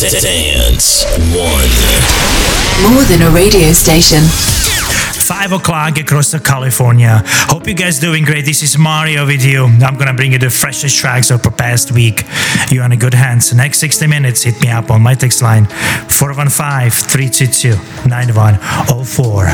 Dance 1. More than a radio station. 5 o'clock across California. Hope you guys doing great. This is Mario with you. I'm gonna bring you the freshest tracks of the past week. You're in good hands. Next 60 minutes, hit me up on my text line 415-322-9104.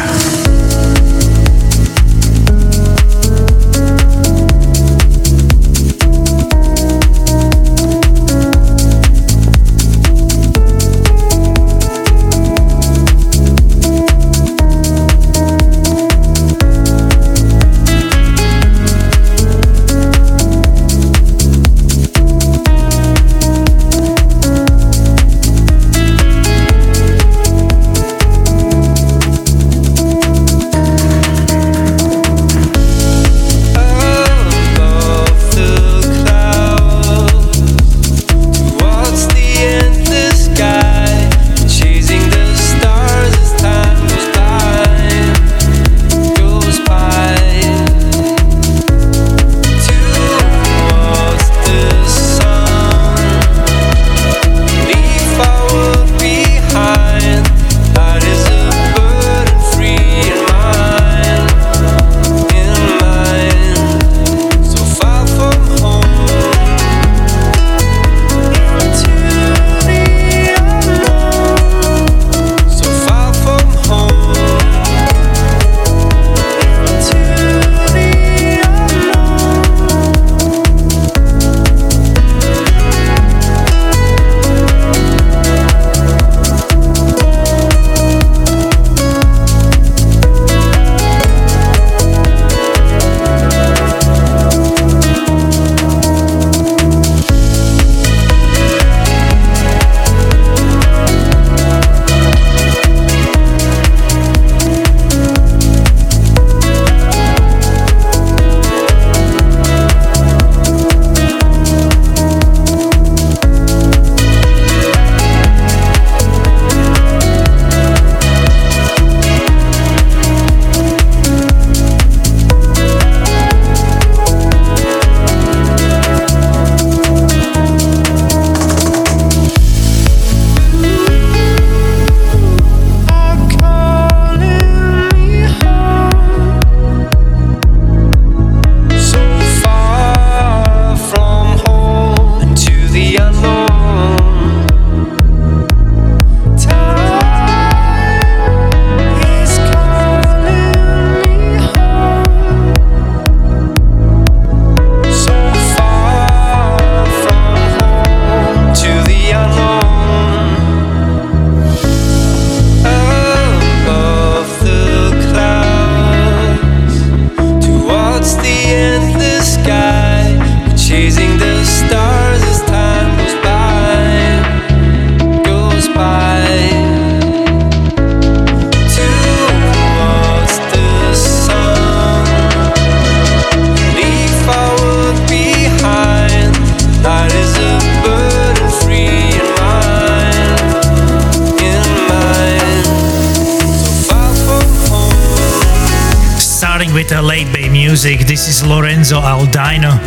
With the late bay music, this is Lorenzo Aldino,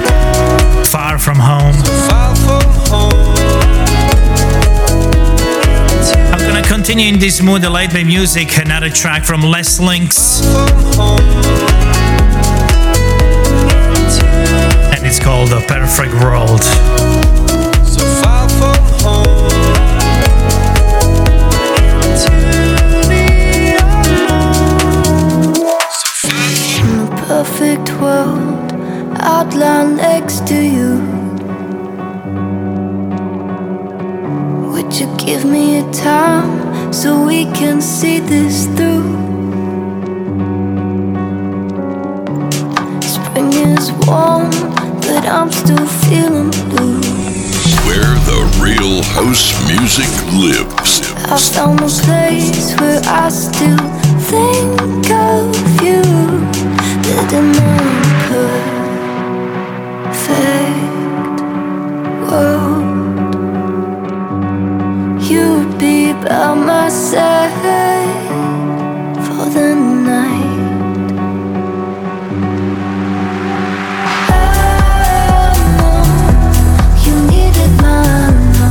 Far From Home. I'm gonna continue in this mood, the late bay music, another track from Les Links, and it's called The Perfect World. Perfect world, outline next to you. Would you give me a time so we can see this through? Spring is warm, but I'm still feeling blue. Where the real house music lives. I found a place where I still think of you. Living in a perfect world, you'd be by my side for the night. I know you needed my love.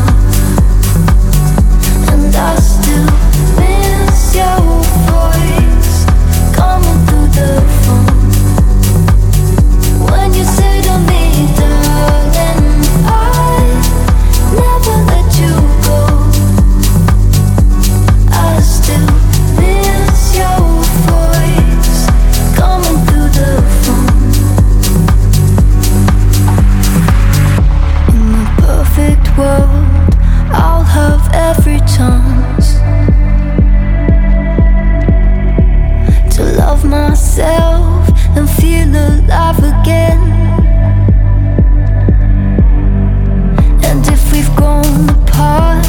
apart,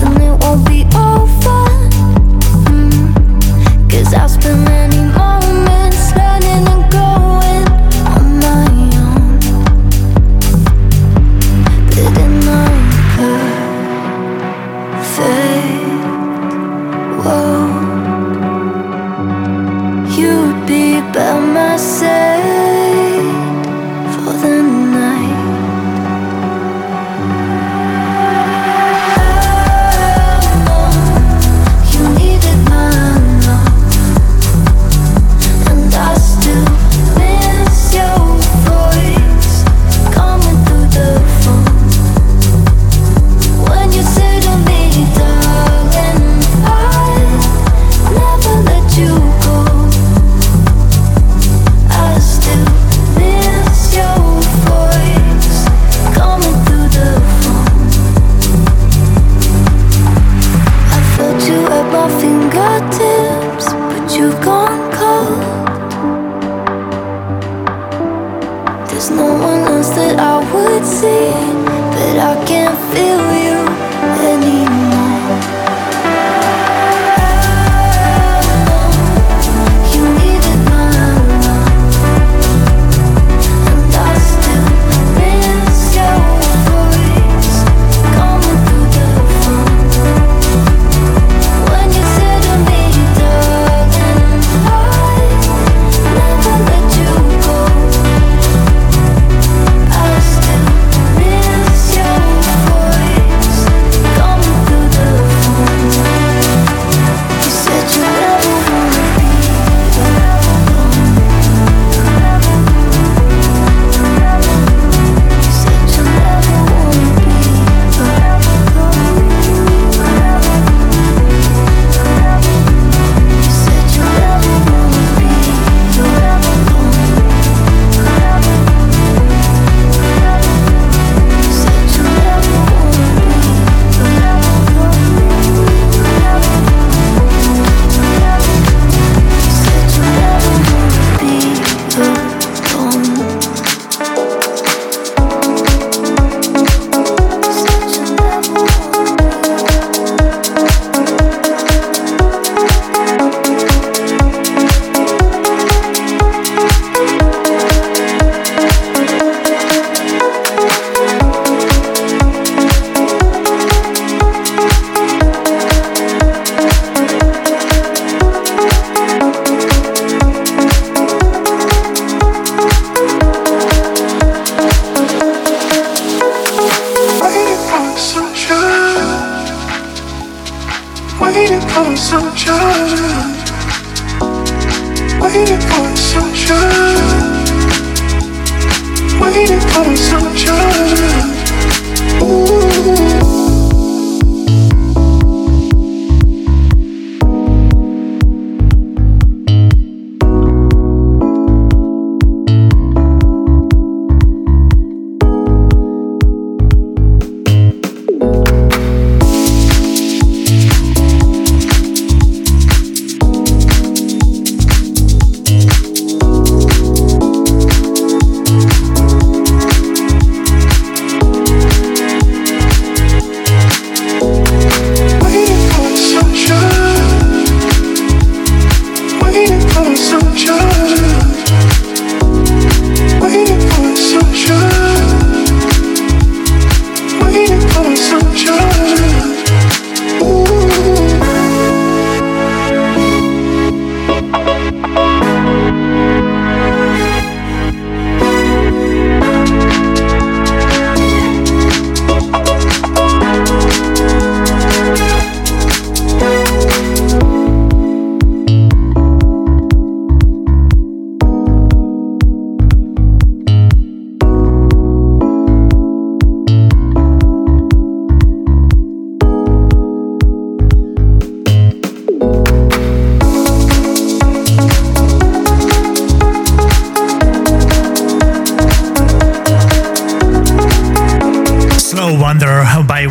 then it won't be over. Cause I'll spend many moments learning and growing on my own. But in my perfect world, you'd be by my side for the night.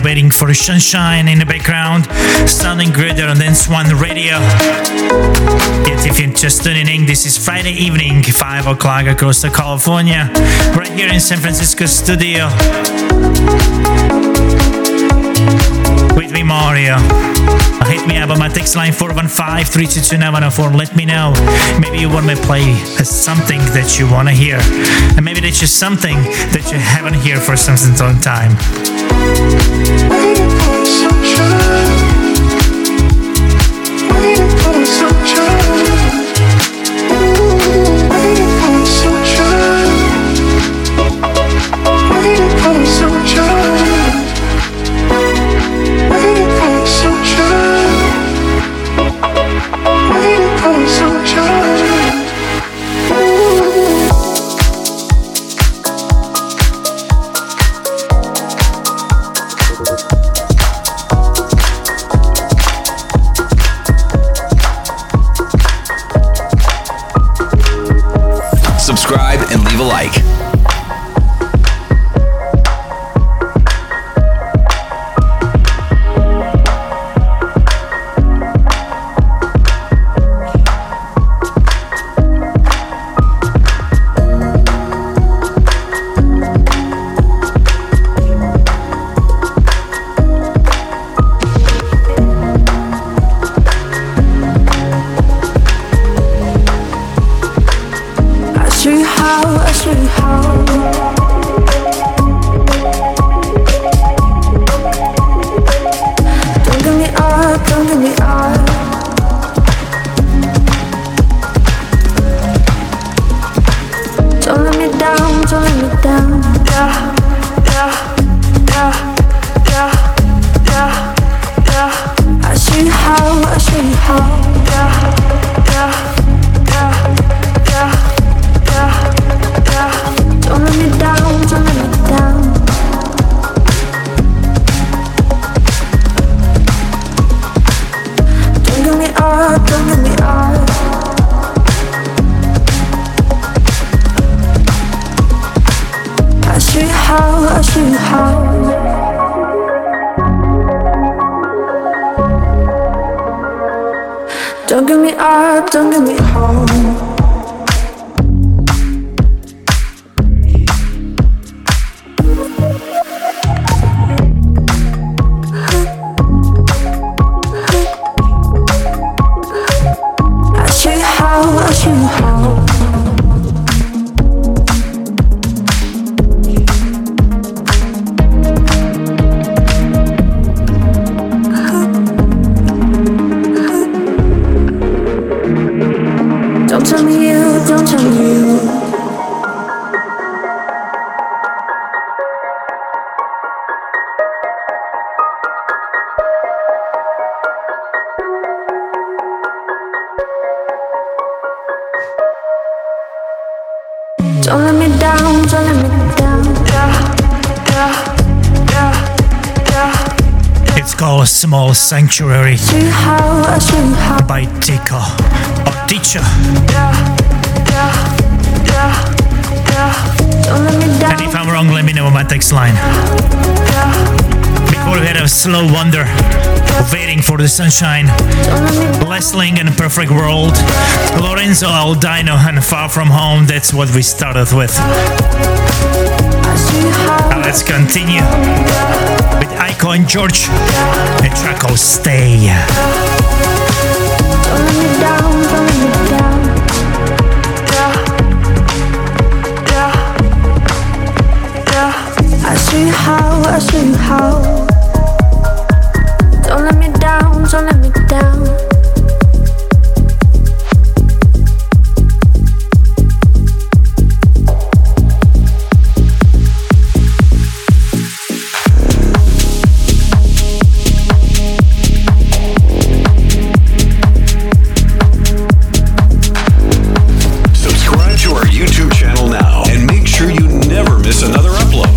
Waiting for sunshine in the background, sounding greater on Dance1Radio. Yes, if you're just tuning in, this is Friday evening, 5 o'clock across the California, right here in San Francisco studio. Mario. Hit me up on my text line 415-322-9104. Let me know. Maybe you want me to play something that you want to hear. And maybe there's just something that you haven't heard for some time. Small Sanctuary by Tico or Teacher. And if I'm wrong, let me know on my text line. Before we had a slow wonder, waiting for the sunshine, Les Links and Perfect World, Lorenzo Aldino and Far From Home. That's what we started with. Now let's continue with Tico and George. The track will stay. I show you how. Don't let me down, don't let me down. Another upload.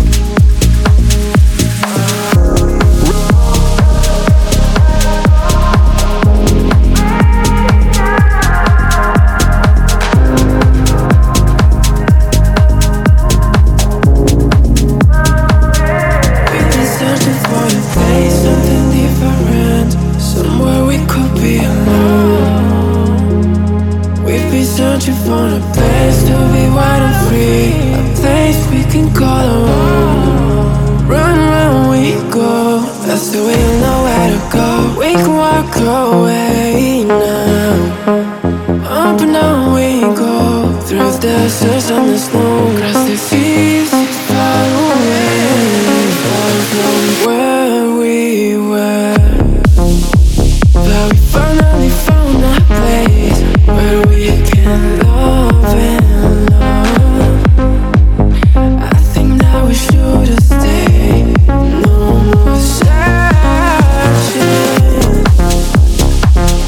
nowhere to go. We can walk away now. Up and down we go, through the deserts and the snow. Across the seas, far away, far from where we were. But we finally found a place where we can love and love. I think that we should have stayed. No more searching.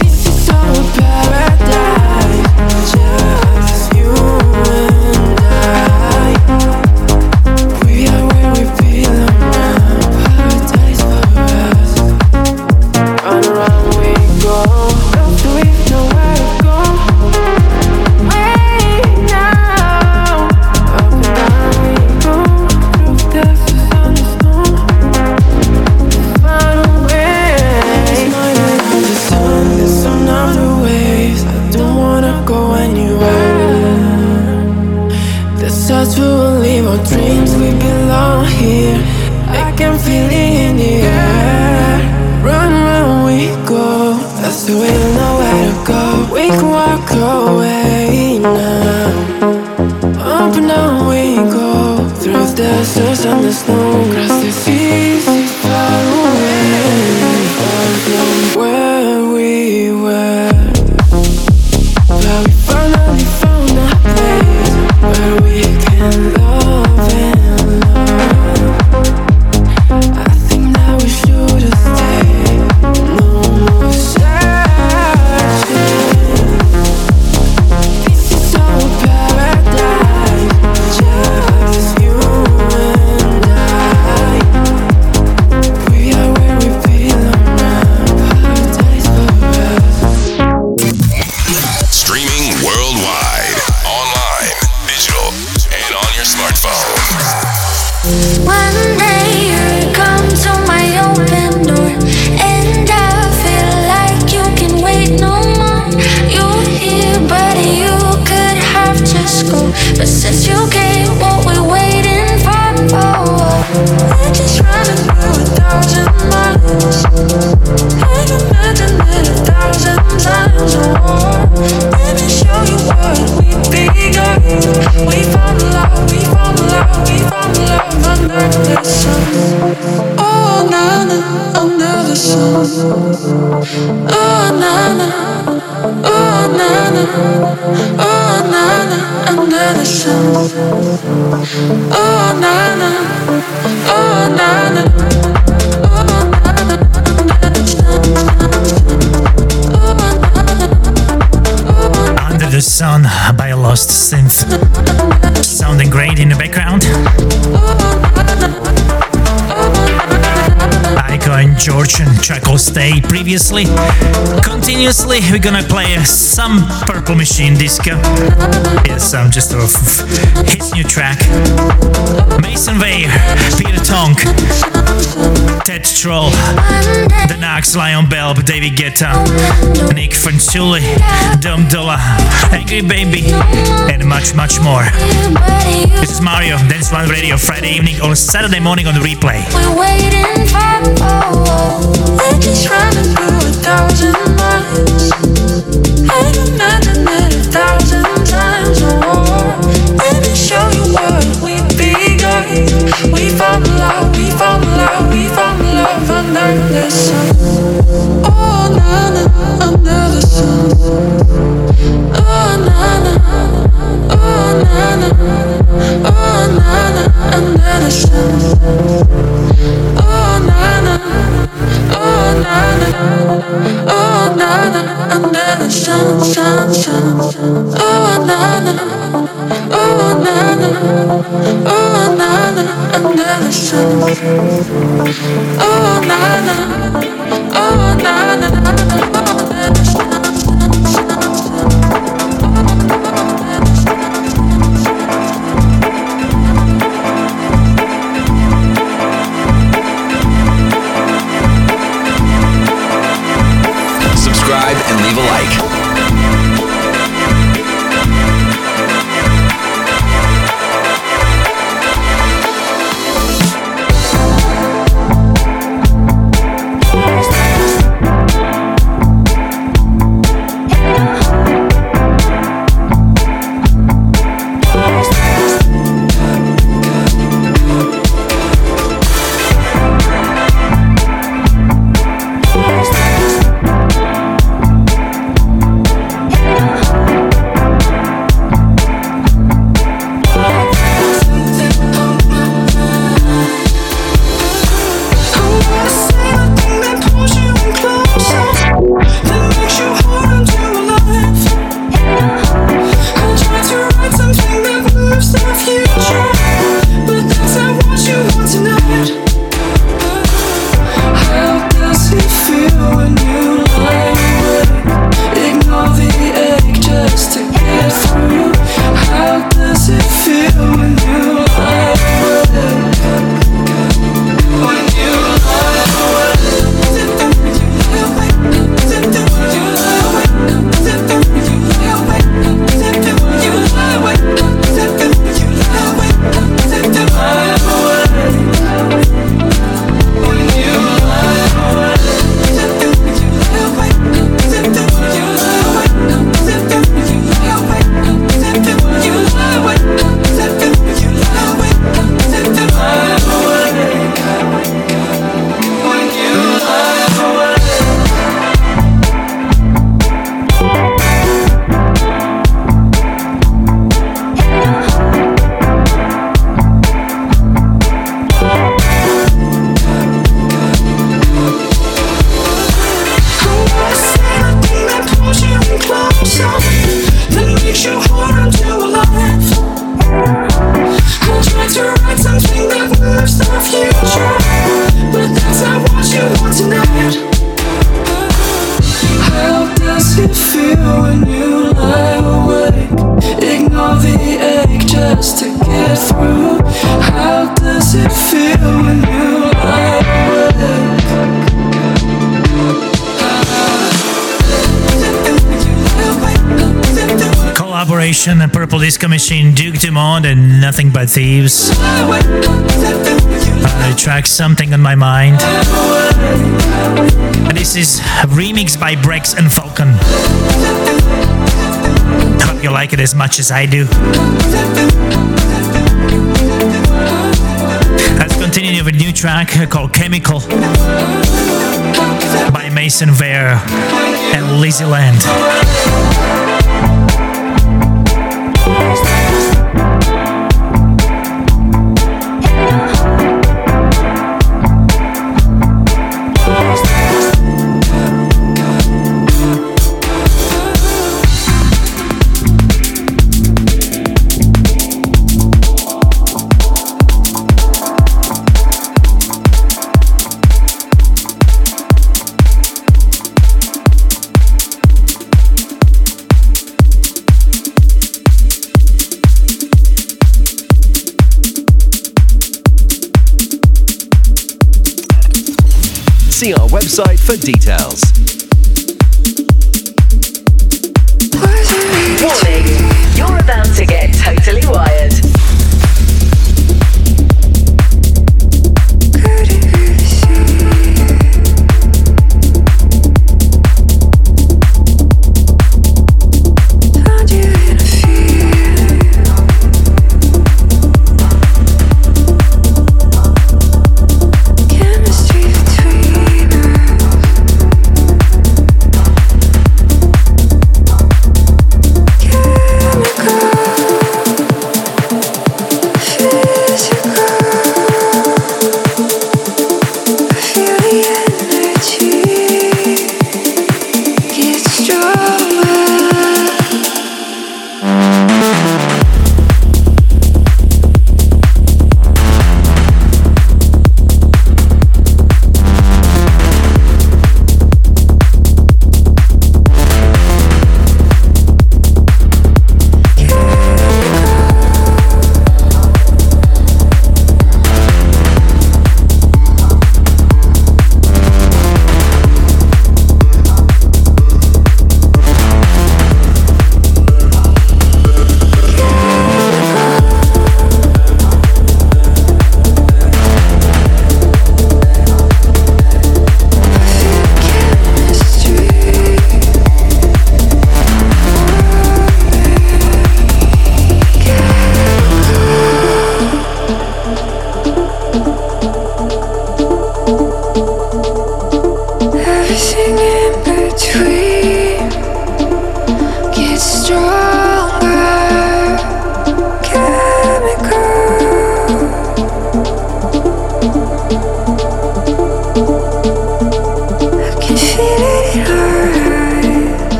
This is our paradise, just you and I. We are where we belong now. Paradise for us. On and on we go. Don't we know where to go? Way now. Up and down we go, through deserts and the snow. It's my way from the sun, there's some other ways. I don't wanna go anywhere. The thoughts we will leave our dreams, we belong here. I can feel it in the air. Run, run, we go. That's the way, nowhere to go. We can walk away now. Up and down we go, through the deserts and the snow. Across the seas, far away, far from where we were. But we finally found a place where we can love and love. I think that we should have stayed. No more searching. This is our paradise, just you and I. We are where we belong now. Paradise for us. Streaming worldwide, online, digital, and on your smartphone. One day you come to my open door, and I feel like you can wait no more. You're here, but you could have just go. But since you came, what we waiting for? We're just running through 1,000 miles. I can imagine it 1,000 times more. Let me show you what we begun. We found love, we found love, we found love under the sun. Oh na na, under the sun. Oh na na, oh na na, oh na na, under the sun. Oh na na, oh na na, oh na na, under the sun. Oh na na, Under the Sun by Lost Synth. Sounding great in the background. Tico and George and Chaco Stay previously. Continuously, we're gonna play some Purple Machine Disco. Yes, I'm just off his new track. Mason Weir, Peter Tonk, Ted Troll, The Knocks, Lion Bell, David Guetta, Nick Fanciulli, Dom Dola, Angry Baby, and much, much more. This is Mario, Dance1Radio, Friday evening or Saturday morning on the replay. We're just running through 1,000 miles. I can imagine it 1,000 times or more. Let me show you what we begun. We found love, we found love, we found love under the sun. Oh na na, under the sun. Oh na na, oh na na, oh na na, under the sun. Oh na na, oh na na, oh na na, under the sun, sun, sun. Oh na na, oh na na, oh na na, under the sun. Oh na na, oh na na, under the sun. And leave a like. collaboration, and Purple Disco Machine, Duke Dumont and Nothing But Thieves. The track Something on My Mind. And this is a remix by Brex and Falcon. Hope you like it as much as I do. Let's continue with a new track called Chemical by Mason Vare and Lizzy Land. See our website for details. Warning, you're about to get totally wired.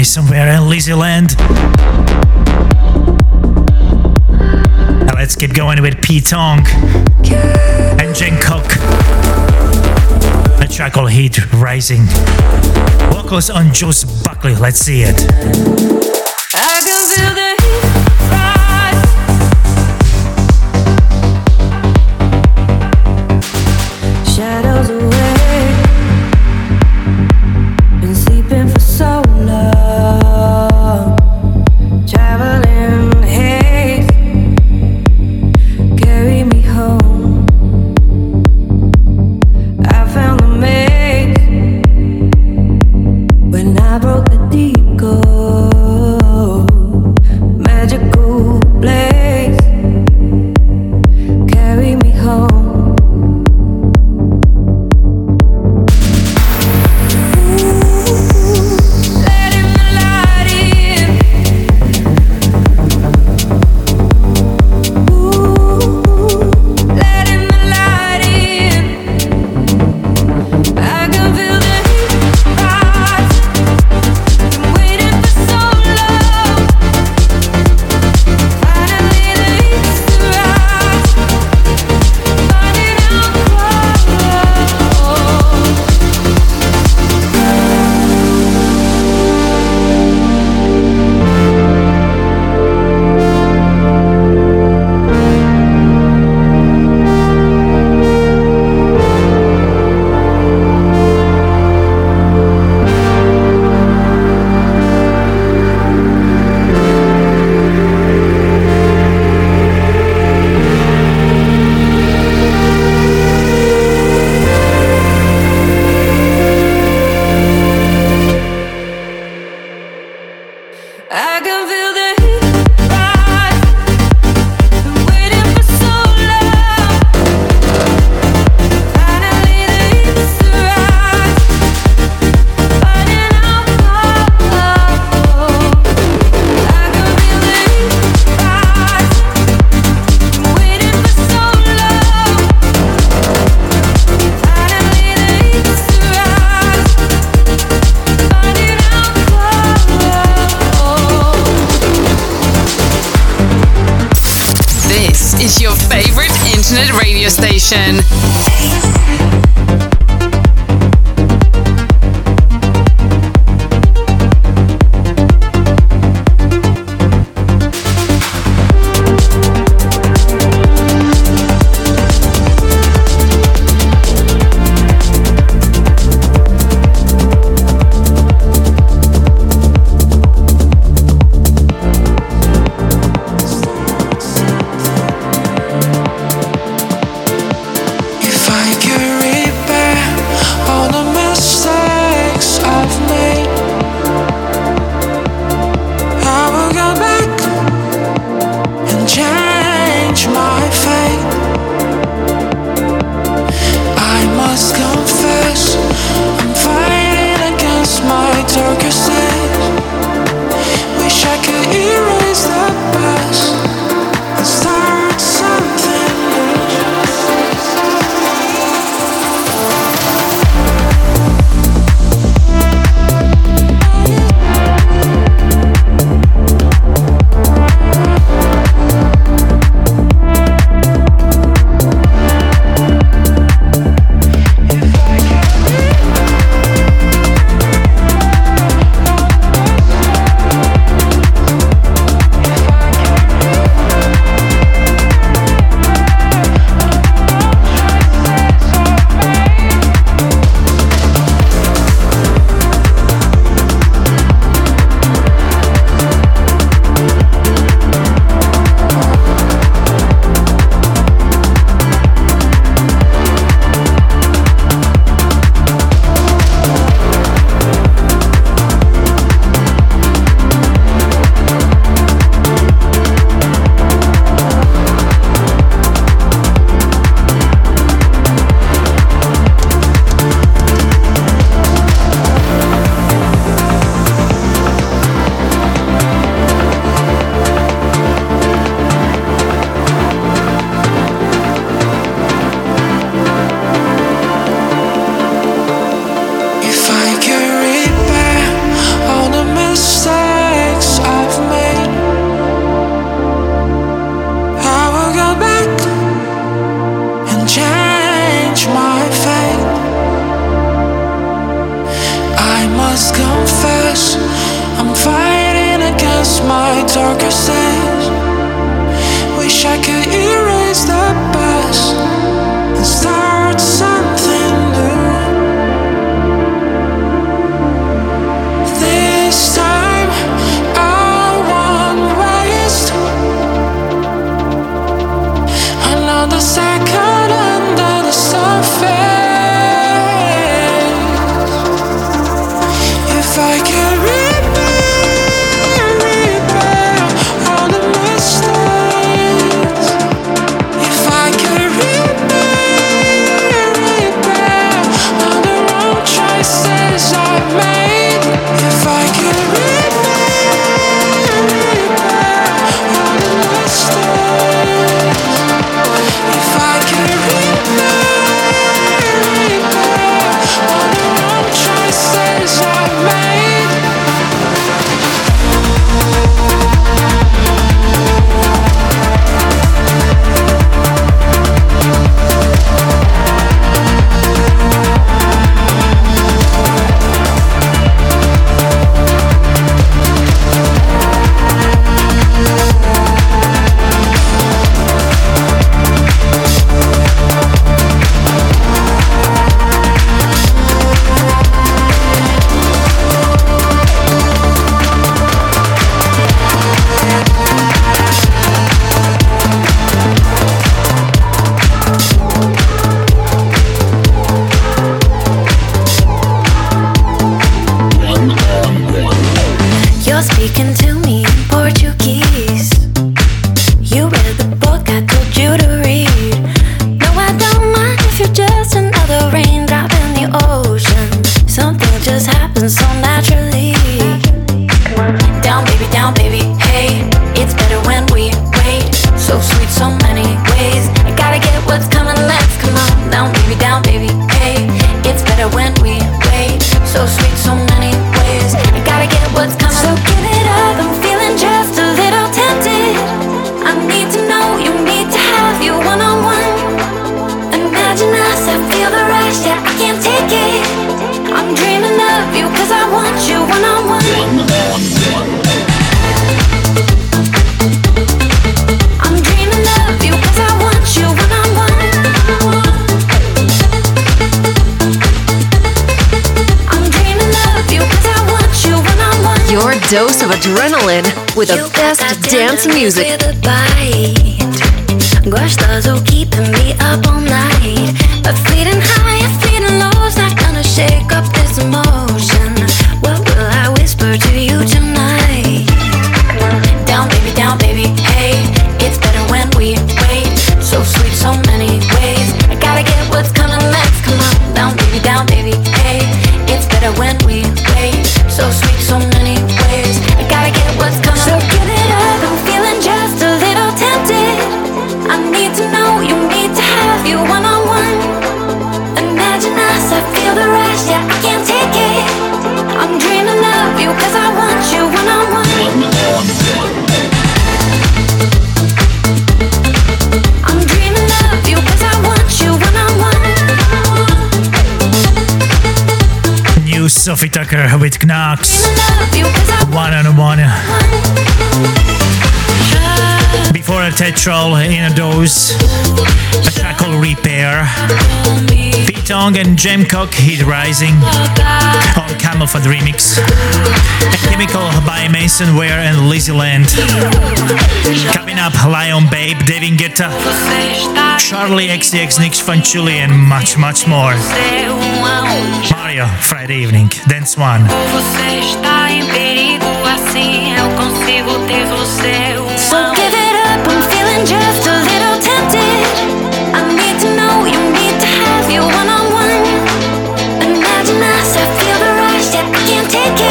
Somewhere in Lizzy Land. Now let's keep going with Pete Tong and Jem Cooke. A track called Heat Rising. Vocals on Joseph Buckley. Let's see it. I broke the Tico. This is your favorite internet radio station. I need to know you need to have dose of adrenaline with the best dance music. Gosh, those who keeping me up all night, but feeling high and feeling low's not gonna shake up this emotion. What will I whisper to you tonight? Down, baby, hey, it's better when we wait. So sweet, so many ways. I gotta get what's coming next. Come on, down, baby, hey, it's better when we wait. So sweet, so many ways. I gotta get what's coming. So give it up, I'm feeling just a little tempted. I need to know, you need to have you one-on-one. Imagine us, I feel the rush, yeah, I can't take it. I'm dreaming of you, cause I want you one-on-one. I'm dreaming of you, cause I want you one-on-one. New Sophie Tucker with Knocks. One-on-one. Before a Tetral in a dose, a track called Repair. Pete Tong and Jem Cooke, Heat Rising on Camelphat Remix. A Chemical by Mason Weir and Lizzy Land. Coming up, Lion Babe, David Guetta, Charlie XCX, Nick Fanciulli, and much, much more. Mario, Friday evening, Dance One. So give it up, I'm feeling just a little tempted. I need to know, you need to have you one-on-one. Imagine us, I feel the rush, yeah, I can't take it.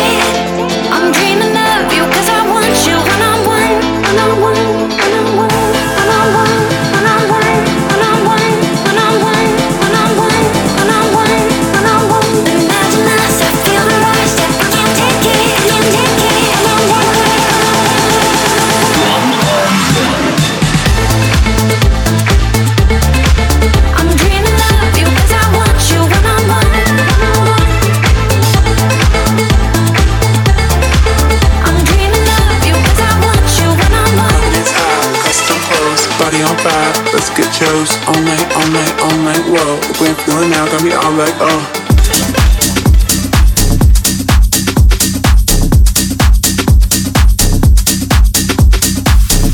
I'm dreaming of you, cause I want you one-on-one. One-on-one, one-on-one, one-on-one, one-on-one, one-on-one, one-on-one, one-on-one, one-on-one, one-on-one. Imagine us, I feel the rush, yeah, I can't take it, I can't take it. Let's get chose all night, whoa. The way I'm feeling now got me all like, oh.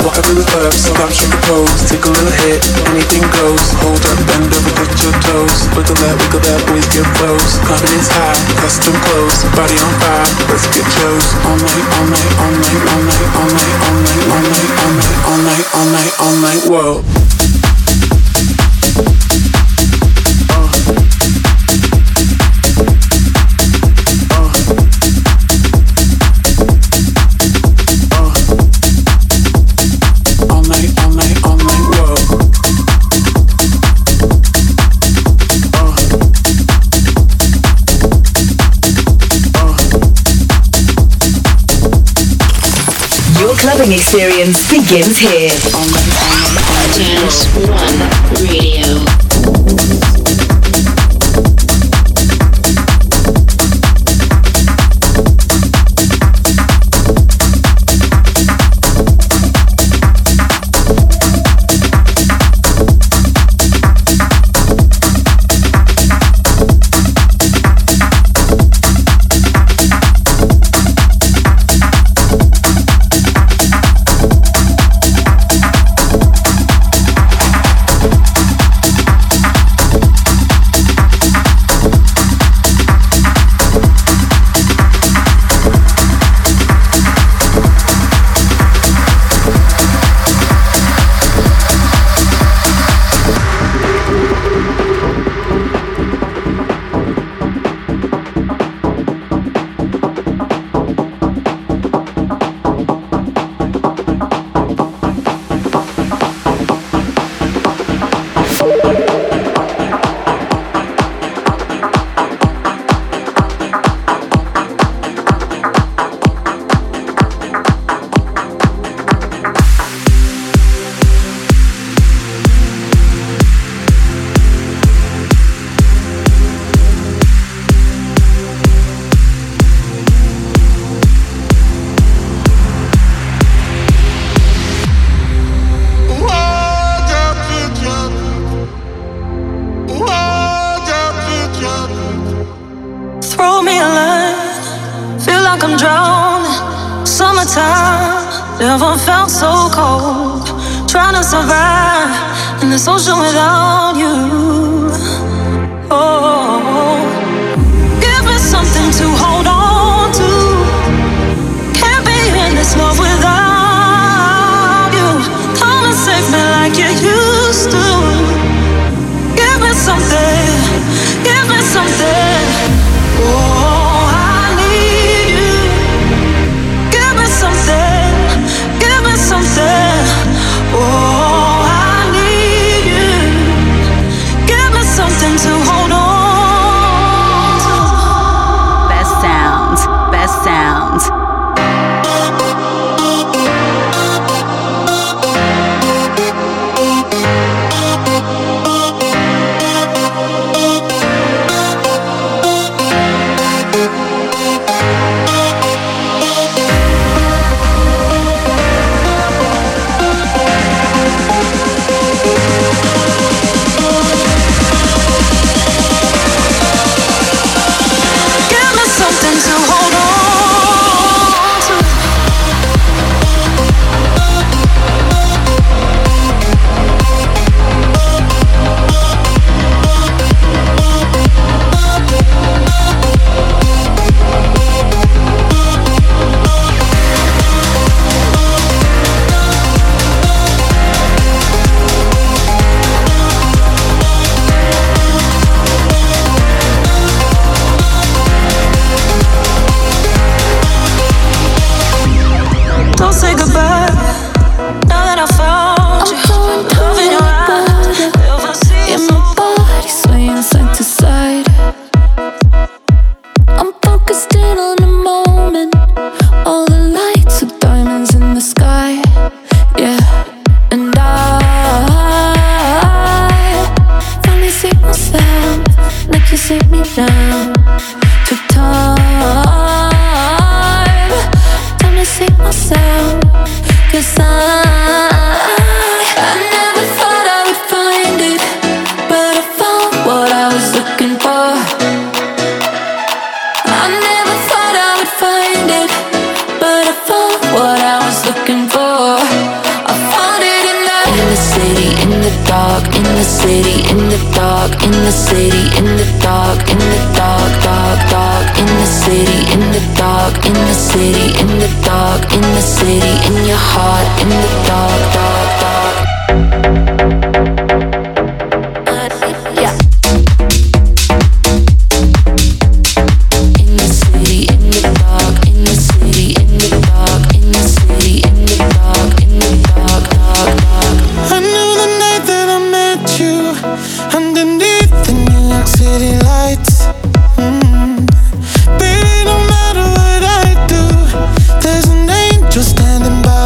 Walk up in the club, so I'm sure pose. Take a little hit, anything goes. Hold up, bend over, put your toes. Wiggle that, boys get close. Confidence high, custom clothes. Body on fire, let's get chose. All night, whoa. Clubbing experience begins here. Dance1Radio. Never felt so cold, trying to survive in this ocean without you. Oh, give me something to hold on to. Can't be in this love without you. Come and save me like you used to. Give me something, give me something. Oh.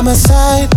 Side.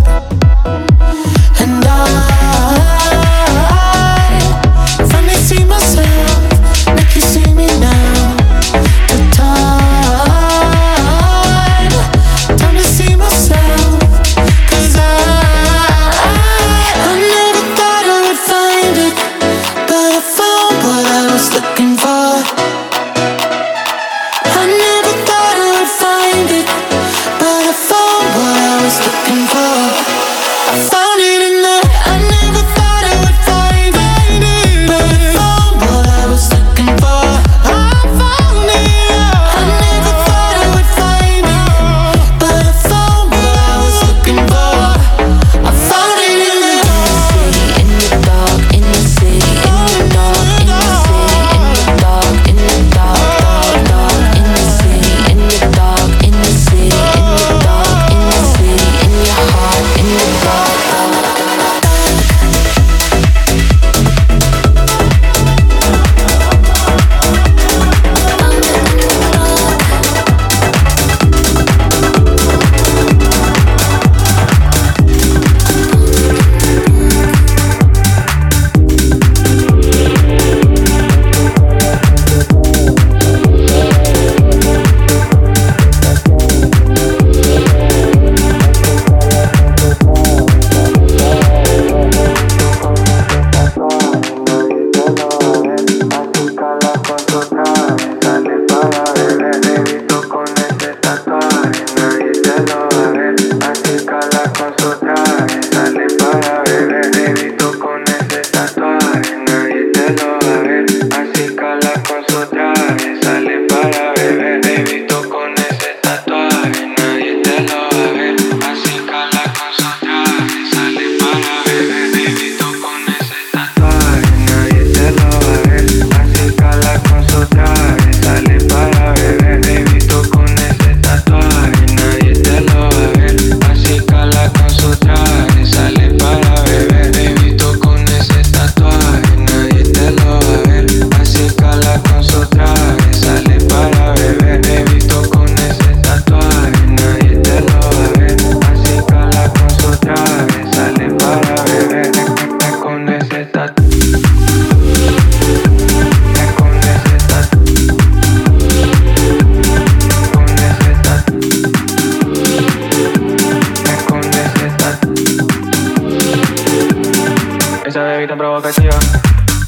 y tan provocativa.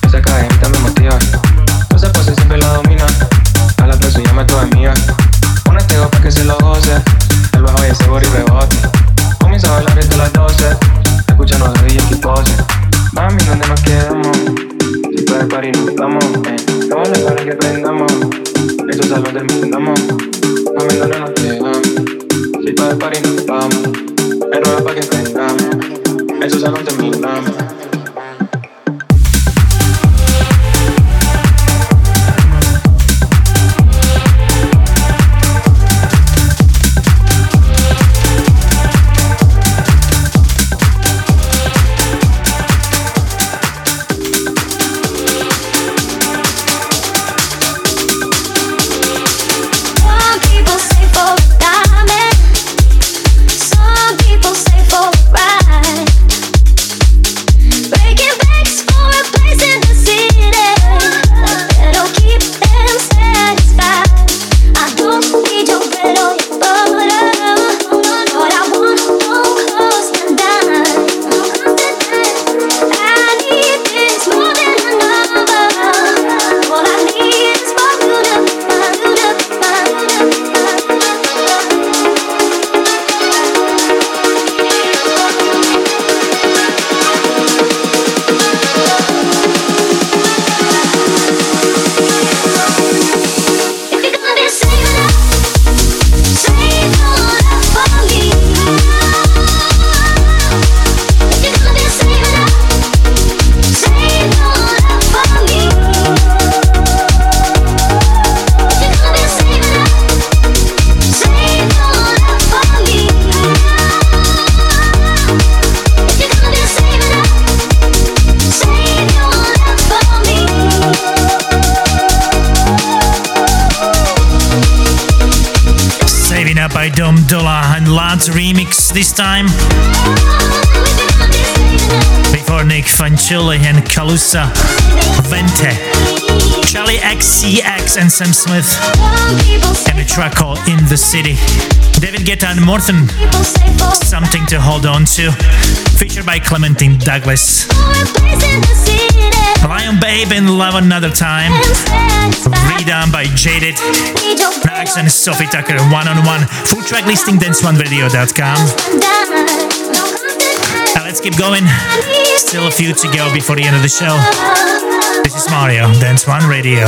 No se cae y tan me motiva. No se pose siempre la domina. A la plaza llama a tu amiga. Pon este go para que se lo goce. El bajo y el sabor y rebote. Comienza a bailar hasta las 12. Escúchanos de DJ que pose. Mami, ¿dónde nos quedamos? Si tú eres party nos vamos, vamos a dejar que prendamos. Eso es algo del mundo. Mami, ¿dónde nos quedamos? Si tú eres party nos vamos. Me ruega para que prendamos. Eso ya no te miro nada más. This time before Nick Fanciulli and Calusa Vente, Charlie XCX and Sam Smith, and a track called In the City. David Guetta and Morton, Something to Hold On To, featured by Clementine Douglas. Lion Babe and Love Another Time, redone by Jaded, Brex and Sophie Tucker, One on One. Full track listing, Dance1Radio.com. Now let's keep going. Still a few to go before the end of the show. This is Mario, Dance1 Radio.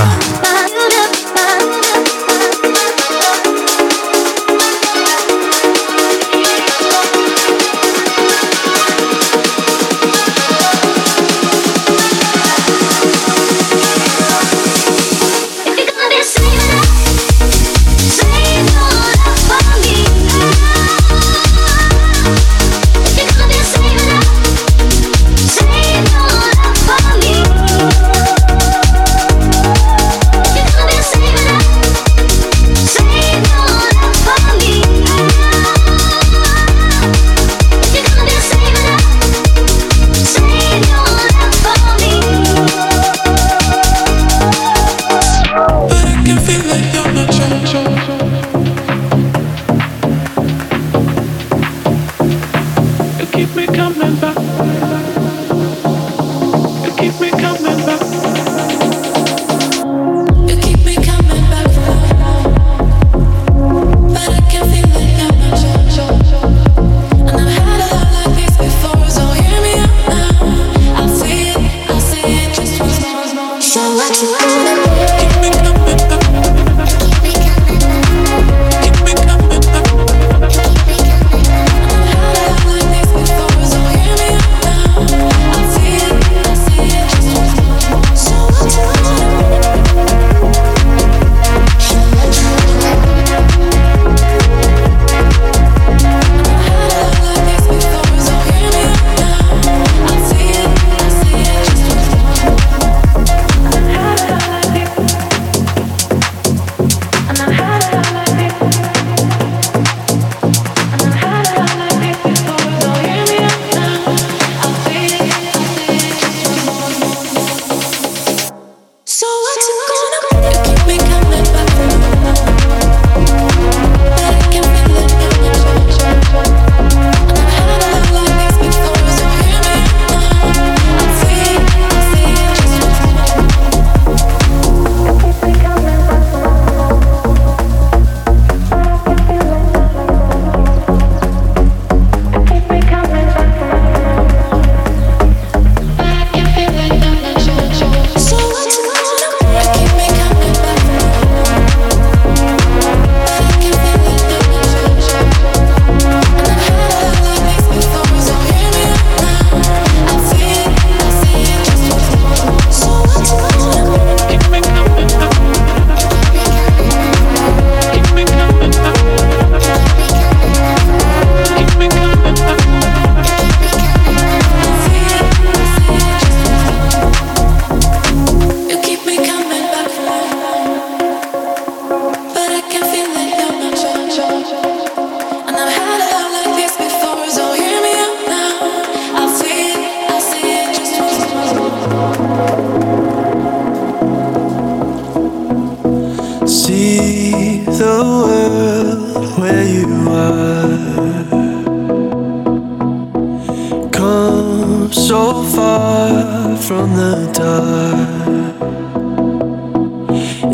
far from the dark.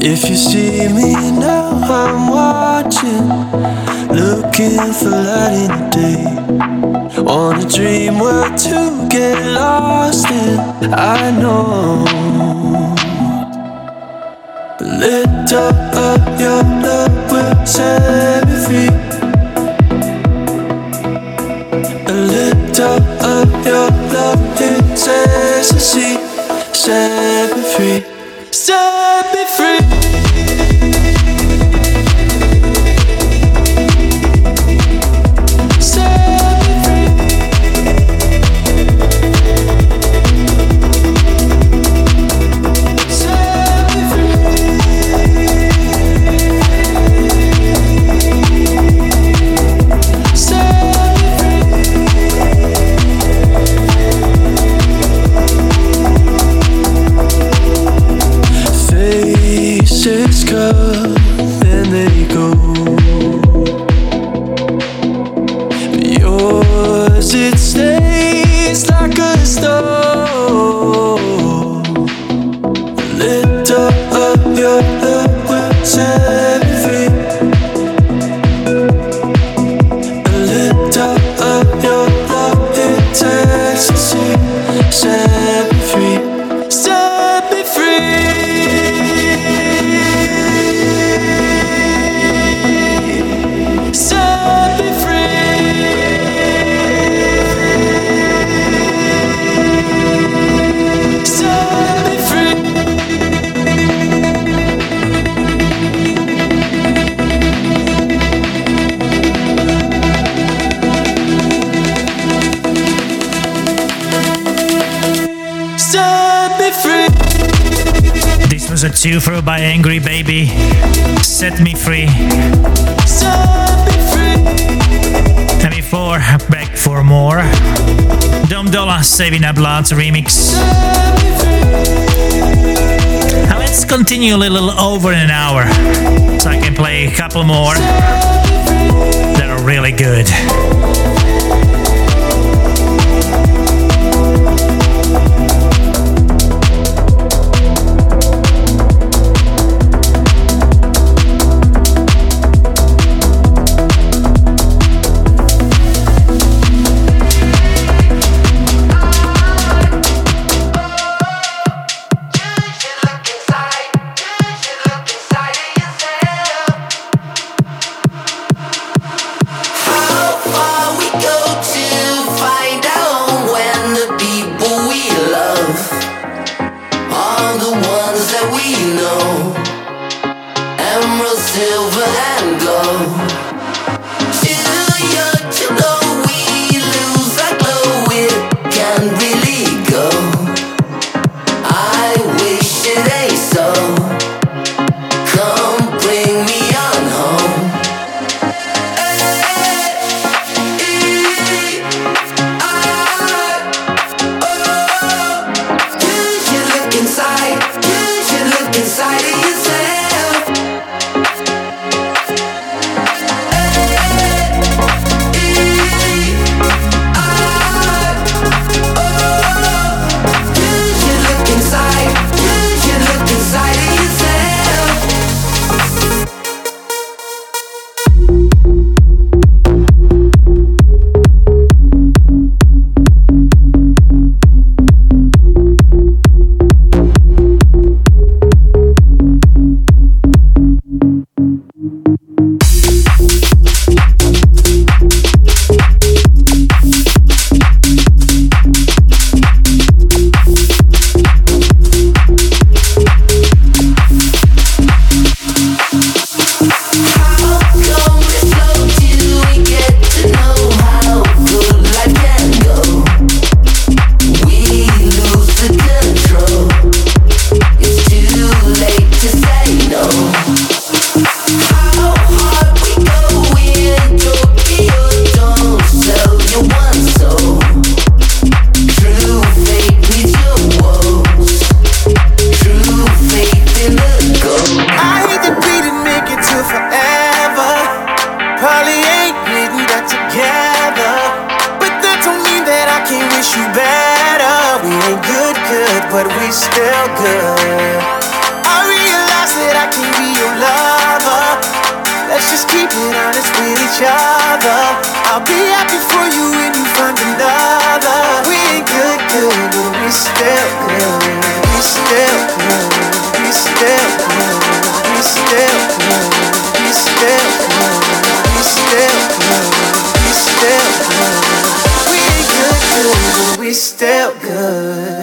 If you see me now, I'm watching, looking for light in the day. Want a dream world to get lost in, I know. Lift up your love will set me free. Lift up your love will set me free. Set me free. Two-through by Angry Baby, Set Me Free. And before, back for more, Dom Dola, Saving Up Loud's remix. Now let's continue a little over an hour, so I can play a couple more that are really good. Inside of yourself. but we still good. I realize that I can be your lover. Let's just keep it honest with each other. I'll be happy for you when you find another. We ain't good, good, but we still good. We still good, we still good, we still good, we still good, we still good, we still good. We ain't good, good, but we still good.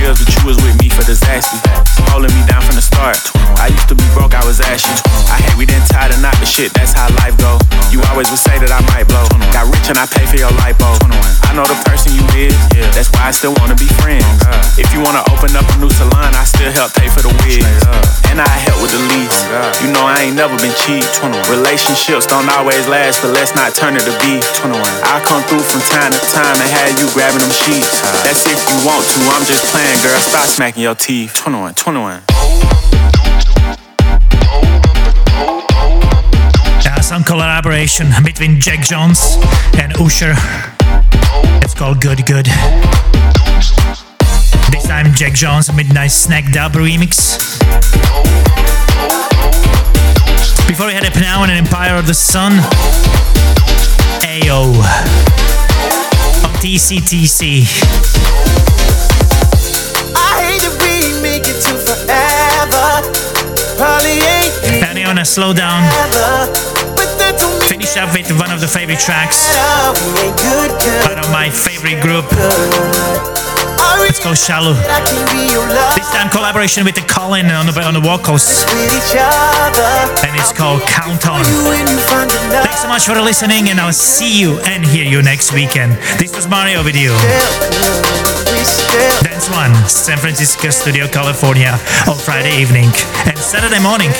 Meals, but you was with me for disaster. Holding me down from the start. I used to be broke, I was ashy. I hate we didn't tie the knot, but shit, that's how life go. You always would say that I might blow. Got rich and I pay for your lipo. I know the person you is, that's why I still wanna be friends. If you wanna open up a new salon, I still help pay for the wigs. And I help with the lease. You know I ain't never been cheap. Relationships don't always last, but let's not turn it to beef. I come through from time to time and have you grabbing them sheets. That's if you want to, I'm just playing, girl, stop smacking your teeth. 21. Now some collaboration between Jack Jones and Usher. It's called Good Good. This time Jack Jones Midnight Snack Dub remix. Before we head up now in an Empire of the Sun, AO on TCTC. Danny on a slowdown. Finish up with one of the favorite tracks out of my favorite group. Let's go Shallow. This time collaboration with the Colin on the vocals. And it's called Count On. Thanks so much for listening, and I'll see you and hear you next weekend. This was Mario with you. Dance One, San Francisco Studio, California, on Friday evening and Saturday morning.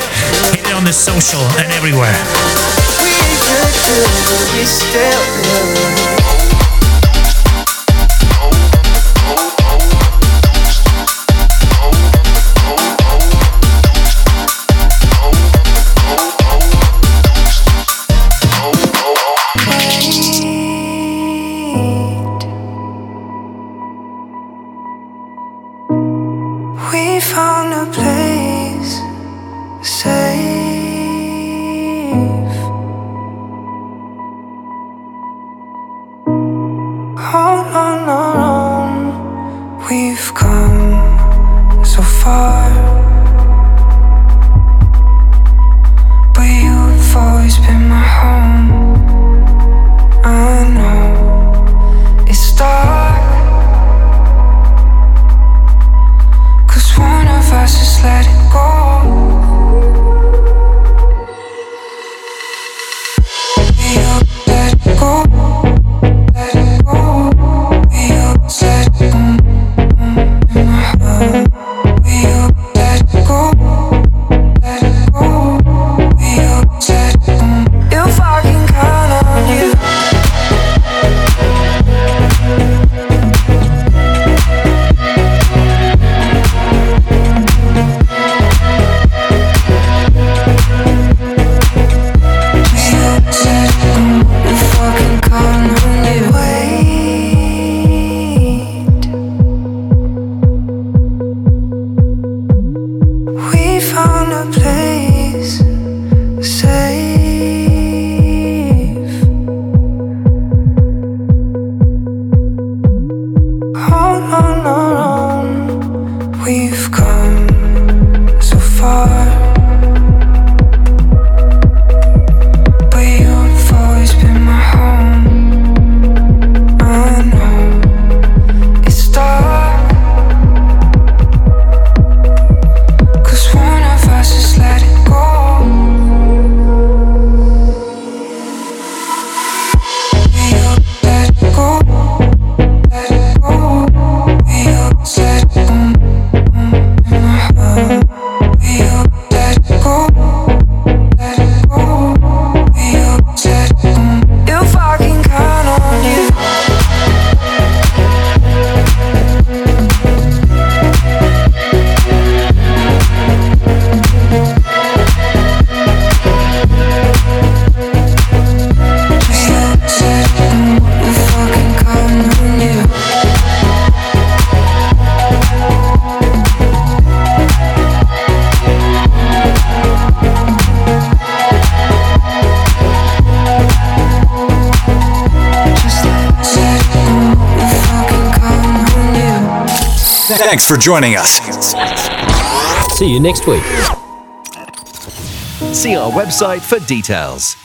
Hit it on the social and everywhere. We still good. Let go. Thanks for joining us. See you next week. See our website for details.